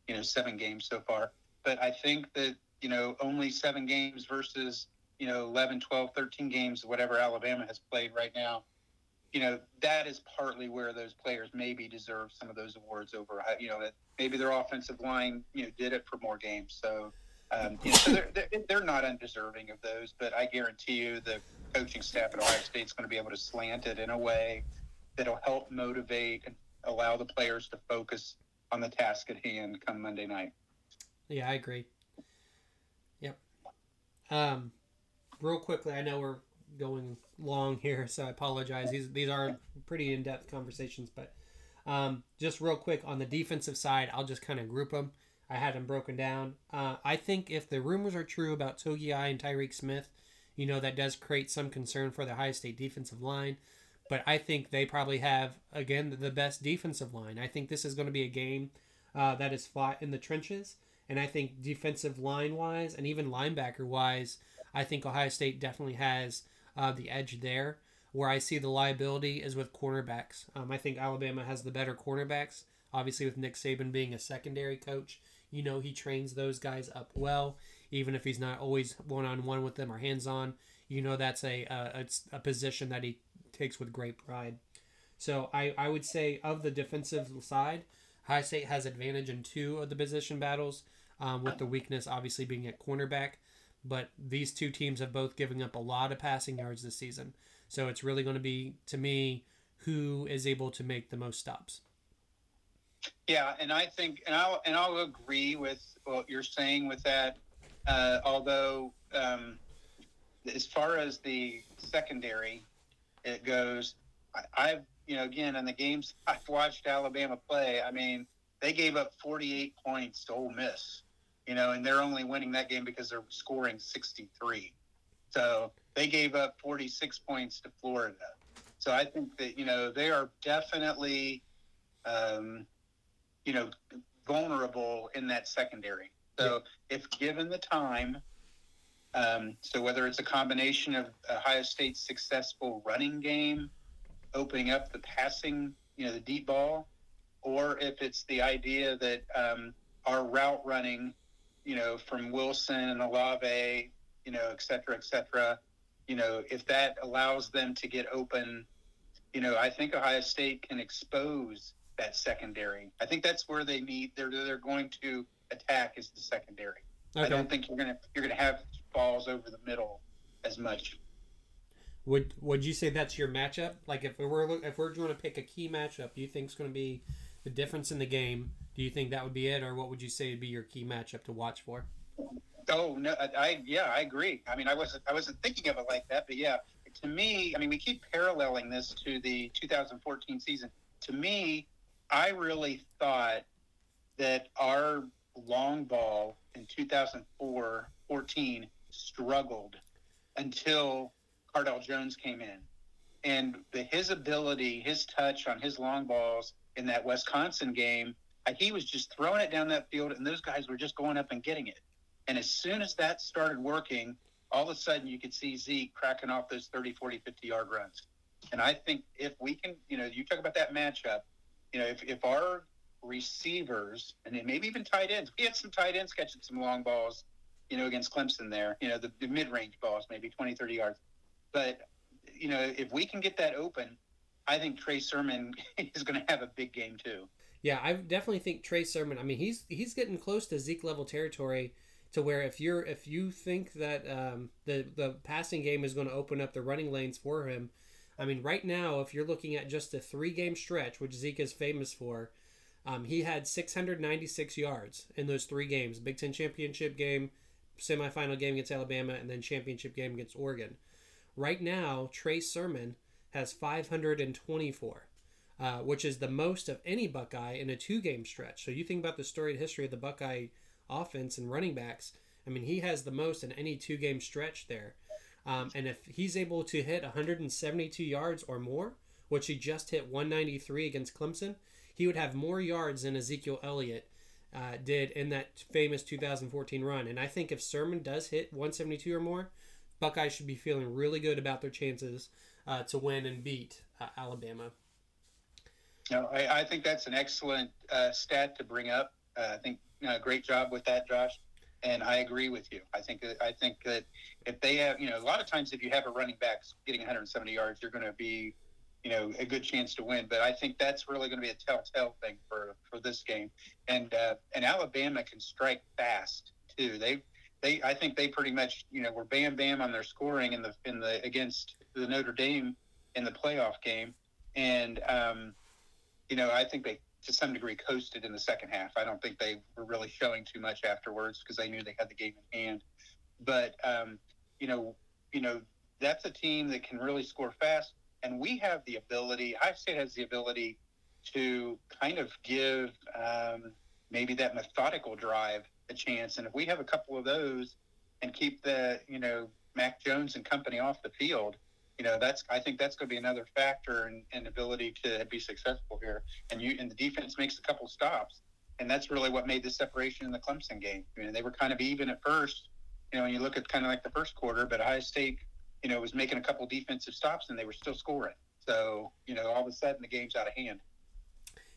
you know, seven games so far, but I think that. you know, only seven games versus, you know, eleven, twelve, thirteen games, whatever Alabama has played right now, you know, that is partly where those players maybe deserve some of those awards over, you know, that maybe their offensive line, you know, did it for more games. So, um, you know, so they're, they're not undeserving of those, but I guarantee you the coaching staff at Ohio State is going to be able to slant it in a way that'll help motivate and allow the players to focus on the task at hand come Monday night. Yeah, I agree. Yep. Um, real quickly, I know we're going long here, so I apologize. These these are pretty in-depth conversations, but um, just real quick on the defensive side, I'll just kind of group them. I had them broken down. Uh, I think if the rumors are true about Togiai and Tyreek Smith, you know, that does create some concern for the Ohio State defensive line. But I think they probably have, again, the best defensive line. I think this is going to be a game uh, that is fought in the trenches. And I think defensive line-wise and even linebacker-wise, I think Ohio State definitely has uh, the edge there. Where I see the liability is with cornerbacks. Um, I think Alabama has the better cornerbacks. Obviously, with Nick Saban being a secondary coach, you know he trains those guys up well. Even if he's not always one-on-one with them or hands-on, you know that's a, a, a position that he takes with great pride. So I, I would say of the defensive side, Ohio State has advantage in two of the position battles, um, with the weakness obviously being at cornerback. But these two teams have both given up a lot of passing yards this season. So it's really going to be, to me, who is able to make the most stops. Yeah, and I think, and I'll, and I'll agree with what you're saying with that, uh, although um, as far as the secondary it goes, I, I've, you know, again, in the games I've watched Alabama play, I mean, they gave up forty-eight points to Ole Miss, you know, and they're only winning that game because they're scoring sixty-three. So they gave up forty-six points to Florida. So I think that, you know, they are definitely, um, you know, vulnerable in that secondary. So if given the time, um, so whether it's a combination of Ohio State's successful running game, opening up the passing, you know, the deep ball, or if it's the idea that um, our route running, you know, from Wilson and Olave, you know, et cetera, et cetera, you know, if that allows them to get open, you know, I think Ohio State can expose that secondary. I think that's where they need, they're, they're going to attack is the secondary. Okay. I don't think you're going to, you're going to have balls over the middle as much. Would would you say that's your matchup? Like if we're if we're going to pick a key matchup, do you think it's going to be the difference in the game? Do you think that would be it, or what would you say would be your key matchup to watch for? Oh no, I, I yeah, I agree. I mean, I wasn't I wasn't thinking of it like that, but yeah, to me, I mean, we keep paralleling this to the two thousand fourteen season. To me, I really thought that our long ball in two thousand fourteen struggled until Cardell Jones came in, and the, his ability, his touch on his long balls in that Wisconsin game, he was just throwing it down that field, and those guys were just going up and getting it. And as soon as that started working, all of a sudden you could see Zeke cracking off those thirty, forty, fifty-yard runs. And I think if we can, you know, you talk about that matchup, you know, if, if our receivers, and then maybe even tight ends, we had some tight ends catching some long balls, you know, against Clemson there, you know, the, the mid-range balls, maybe twenty, thirty yards. But, you know, if we can get that open, I think Trey Sermon is going to have a big game too. Yeah, I definitely think Trey Sermon, I mean, he's he's getting close to Zeke level territory to where if you're if you think that um, the, the passing game is going to open up the running lanes for him, I mean, right now, if you're looking at just a three-game stretch, which Zeke is famous for, um, he had six hundred ninety-six yards in those three games, Big Ten championship game, semifinal game against Alabama, and then championship game against Oregon. Right now, Trey Sermon has five hundred twenty-four, uh, which is the most of any Buckeye in a two-game stretch. So you think about the storied history of the Buckeye offense and running backs. I mean, he has the most in any two-game stretch there. Um, and if he's able to hit one hundred seventy-two yards or more, which he just hit one ninety-three against Clemson, he would have more yards than Ezekiel Elliott uh, did in that famous two thousand fourteen run. And I think if Sermon does hit one seventy-two or more, Buckeyes should be feeling really good about their chances uh, to win and beat uh, Alabama. No, I, I think that's an excellent uh, stat to bring up. Uh, I think uh, great job with that, Josh. And I agree with you. I think that, I think that if they have, you know, a lot of times if you have a running back getting one hundred seventy yards, you're going to be, you know, a good chance to win. But I think that's really going to be a telltale thing for, for this game. And uh, and Alabama can strike fast too. They they I think they pretty much, you know, were bam bam on their scoring in the in the against the Notre Dame in the playoff game. And um, you know, I think they to some degree coasted in the second half. I don't think they were really showing too much afterwards because they knew they had the game in hand. But um, you know, you know, that's a team that can really score fast. And we have the ability, Ohio State has the ability to kind of give um, maybe that methodical drive a chance. And if we have a couple of those and keep the, you know, Mac Jones and company off the field, you know, that's, I think that's going to be another factor in, in ability to be successful here. And you, and the defense makes a couple stops. And that's really what made the separation in the Clemson game. I mean, they were kind of even at first, you know, when you look at kind of like the first quarter, but Ohio State, you know, it was making a couple defensive stops and they were still scoring. So, you know, all of a sudden the game's out of hand.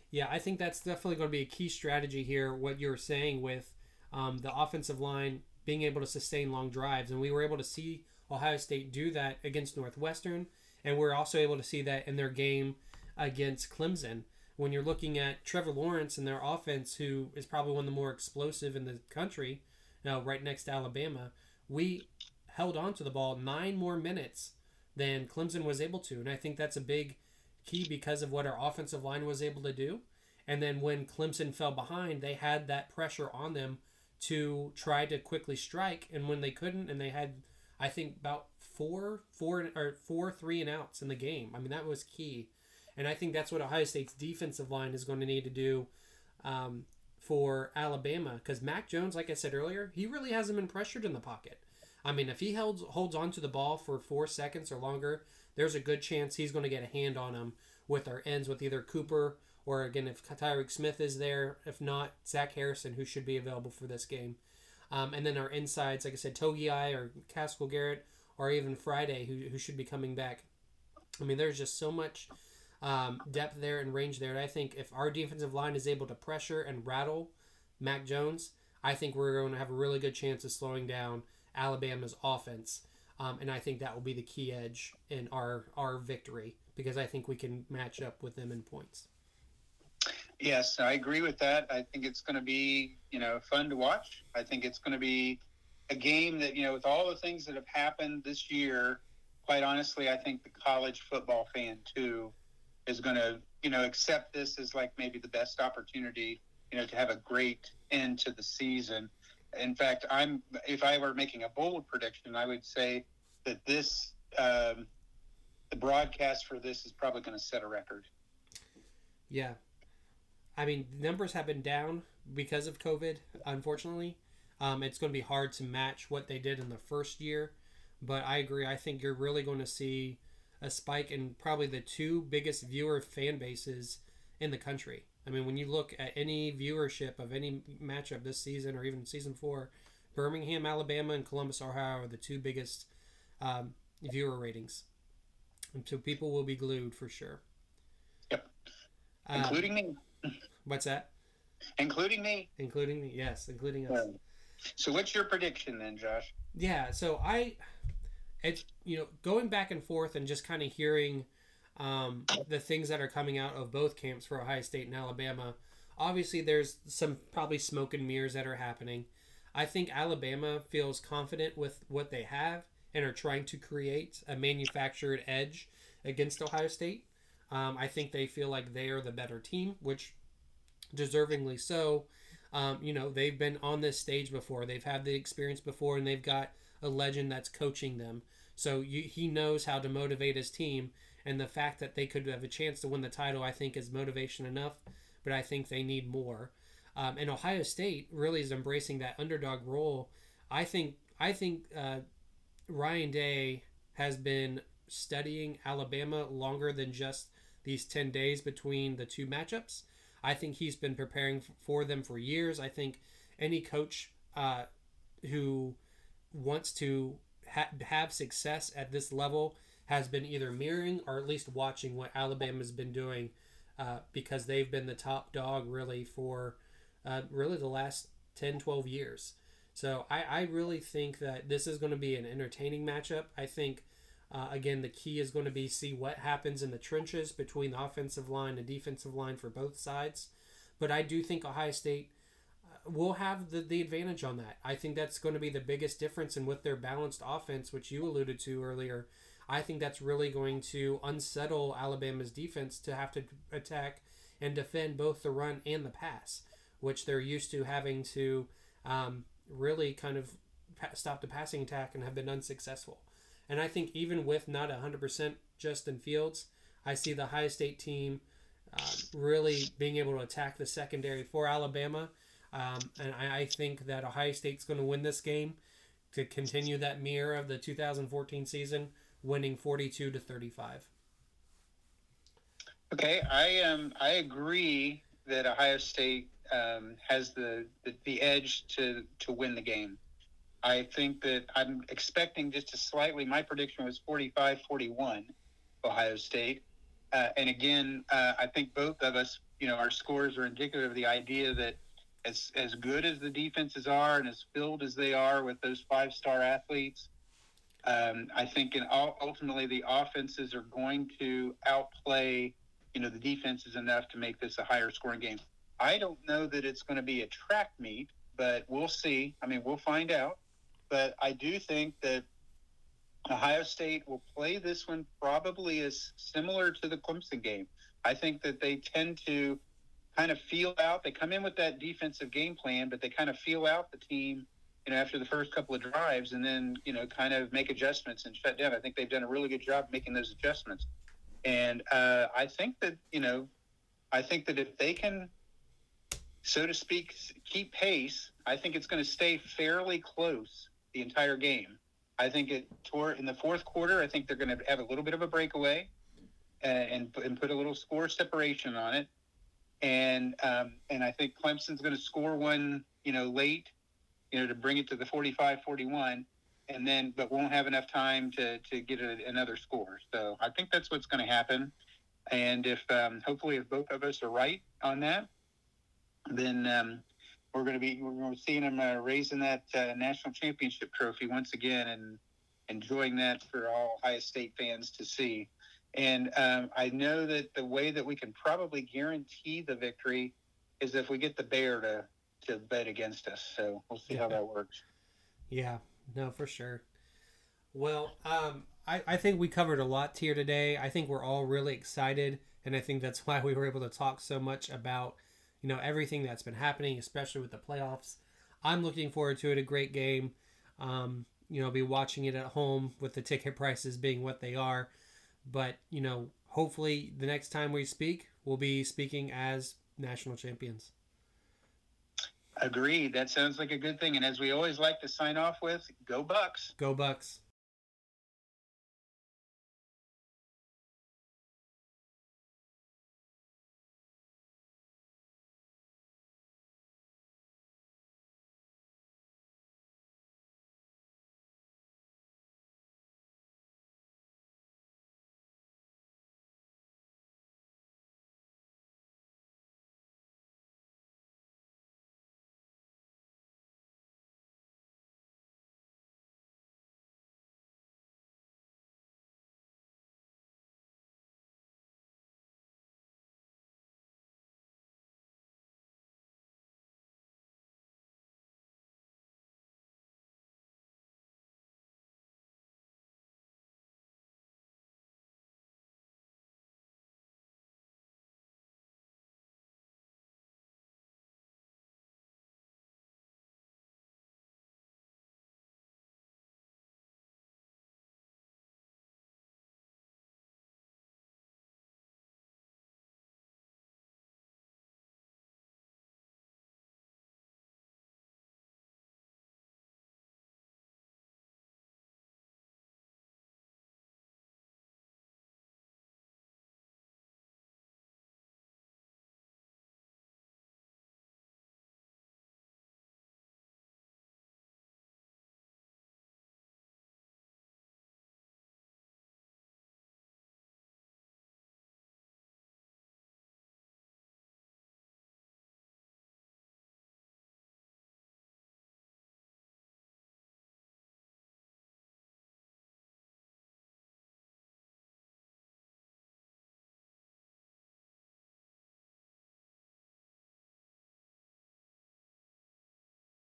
Yeah, I think that's definitely going to be a key strategy here, what you're saying with um, the offensive line being able to sustain long drives. And we were able to see Ohio State do that against Northwestern. And we're also able to see that in their game against Clemson. When you're looking at Trevor Lawrence and their offense, who is probably one of the more explosive in the country, you know, right next to Alabama, we held on to the ball nine more minutes than Clemson was able to. And I think that's a big key because of what our offensive line was able to do. And then when Clemson fell behind, they had that pressure on them to try to quickly strike. And when they couldn't, and they had, I think, about four, four, or four three and outs in the game. I mean, that was key. And I think that's what Ohio State's defensive line is going to need to do um, for Alabama. Because Mac Jones, like I said earlier, he really hasn't been pressured in the pocket. I mean, if he holds holds on to the ball for four seconds or longer, there's a good chance he's going to get a hand on him with our ends, with either Cooper or, again, if Tyreek Smith is there. If not, Zach Harrison, who should be available for this game. Um, and then our insides, like I said, Togiai or Caskell Garrett or even Friday, who who should be coming back. I mean, there's just so much um, depth there and range there. And I think if our defensive line is able to pressure and rattle Mac Jones, I think we're going to have a really good chance of slowing down Alabama's offense, um, and I think that will be the key edge in our our victory, because I think we can match up with them in points. Yes, I agree with that. I think it's going to be, you know, fun to watch. I think it's going to be a game that, you know, with all the things that have happened this year, quite honestly, I think the college football fan too is going to, you know, accept this as like maybe the best opportunity, you know, to have a great end to the season. In fact, I'm. If I were making a bold prediction, I would say that this, um, the broadcast for this is probably going to set a record. Yeah, I mean, numbers have been down because of COVID. Unfortunately, um, it's going to be hard to match what they did in the first year. But I agree. I think you're really going to see a spike in probably the two biggest viewer fan bases in the country. I mean, when you look at any viewership of any matchup this season or even season four, Birmingham, Alabama, and Columbus, Ohio are the two biggest um, viewer ratings. And so people will be glued for sure. Yep. Including um, me. What's that? Including me. Including me, yes, including us. So what's your prediction then, Josh? Yeah, so I, it's, you know, going back and forth and just kind of hearing Um, the things that are coming out of both camps for Ohio State and Alabama. Obviously, there's some probably smoke and mirrors that are happening. I think Alabama feels confident with what they have and are trying to create a manufactured edge against Ohio State. Um, I think they feel like they are the better team, which deservingly so. Um, you know, they've been on this stage before. They've had the experience before, and they've got a legend that's coaching them. So you, he knows how to motivate his team. And the fact that they could have a chance to win the title, I think, is motivation enough, but I think they need more. Um, and Ohio State really is embracing that underdog role. I think I think uh, Ryan Day has been studying Alabama longer than just these ten days between the two matchups. I think he's been preparing for them for years. I think any coach uh, who wants to ha- have success at this level has been either mirroring or at least watching what Alabama's been doing uh, because they've been the top dog really for uh, really the last ten, twelve years. So I, I really think that this is going to be an entertaining matchup. I think, uh, again, the key is going to be see what happens in the trenches between the offensive line and defensive line for both sides. But I do think Ohio State will have the, the advantage on that. I think that's going to be the biggest difference. And with their balanced offense, which you alluded to earlier, I think that's really going to unsettle Alabama's defense to have to attack and defend both the run and the pass, which they're used to having to um, really kind of stop the passing attack and have been unsuccessful. And I think even with not one hundred percent Justin Fields, I see the Ohio State team uh, really being able to attack the secondary for Alabama. Um, and I, I think that Ohio State's going to win this game to continue that mirror of the two thousand fourteen season, winning forty-two to thirty-five. Okay, I um I agree that Ohio State um, has the, the the edge to to win the game. I think that I'm expecting just a slightly. My prediction was forty-five forty-one, Ohio State. Uh, and again, uh, I think both of us, you know, our scores are indicative of the idea that as as good as the defenses are and as filled as they are with those five-star athletes, um, I think in all, ultimately the offenses are going to outplay, you know, the defenses enough to make this a higher scoring game. I don't know that it's going to be a track meet, but we'll see. I mean, we'll find out. But I do think that Ohio State will play this one probably as similar to the Clemson game. I think that they tend to kind of feel out. They come in with that defensive game plan, but they kind of feel out the team, you know, after the first couple of drives and then, you know, kind of make adjustments and shut down. I think they've done a really good job making those adjustments. And uh, I think that, you know, I think that if they can, so to speak, keep pace, I think it's going to stay fairly close the entire game. I think it tore in the fourth quarter. I think they're going to have a little bit of a breakaway and, and put a little score separation on it. And um, and I think Clemson's going to score one, you know, late, you know, to bring it to the forty-five forty-one. And then, but won't have enough time to, to get a, another score. So I think that's what's going to happen. And if um, hopefully, if both of us are right on that, then um, we're going to be we're going to seeing them uh, raising that uh, national championship trophy once again and enjoying that for all Ohio State fans to see. And um, I know that the way that we can probably guarantee the victory is if we get the Bear to to bet against us. So we'll see yeah. how that works. Yeah. No, for sure. Well, um, I, I think we covered a lot here today. I think we're all really excited, and I think that's why we were able to talk so much about, you know, everything that's been happening, especially with the playoffs. I'm looking forward to it. A great game. Um, you know, be watching it at home with the ticket prices being what they are. But, you know, hopefully the next time we speak, we'll be speaking as national champions. Agreed. That sounds like a good thing. And as we always like to sign off with, go Bucks. Go Bucks.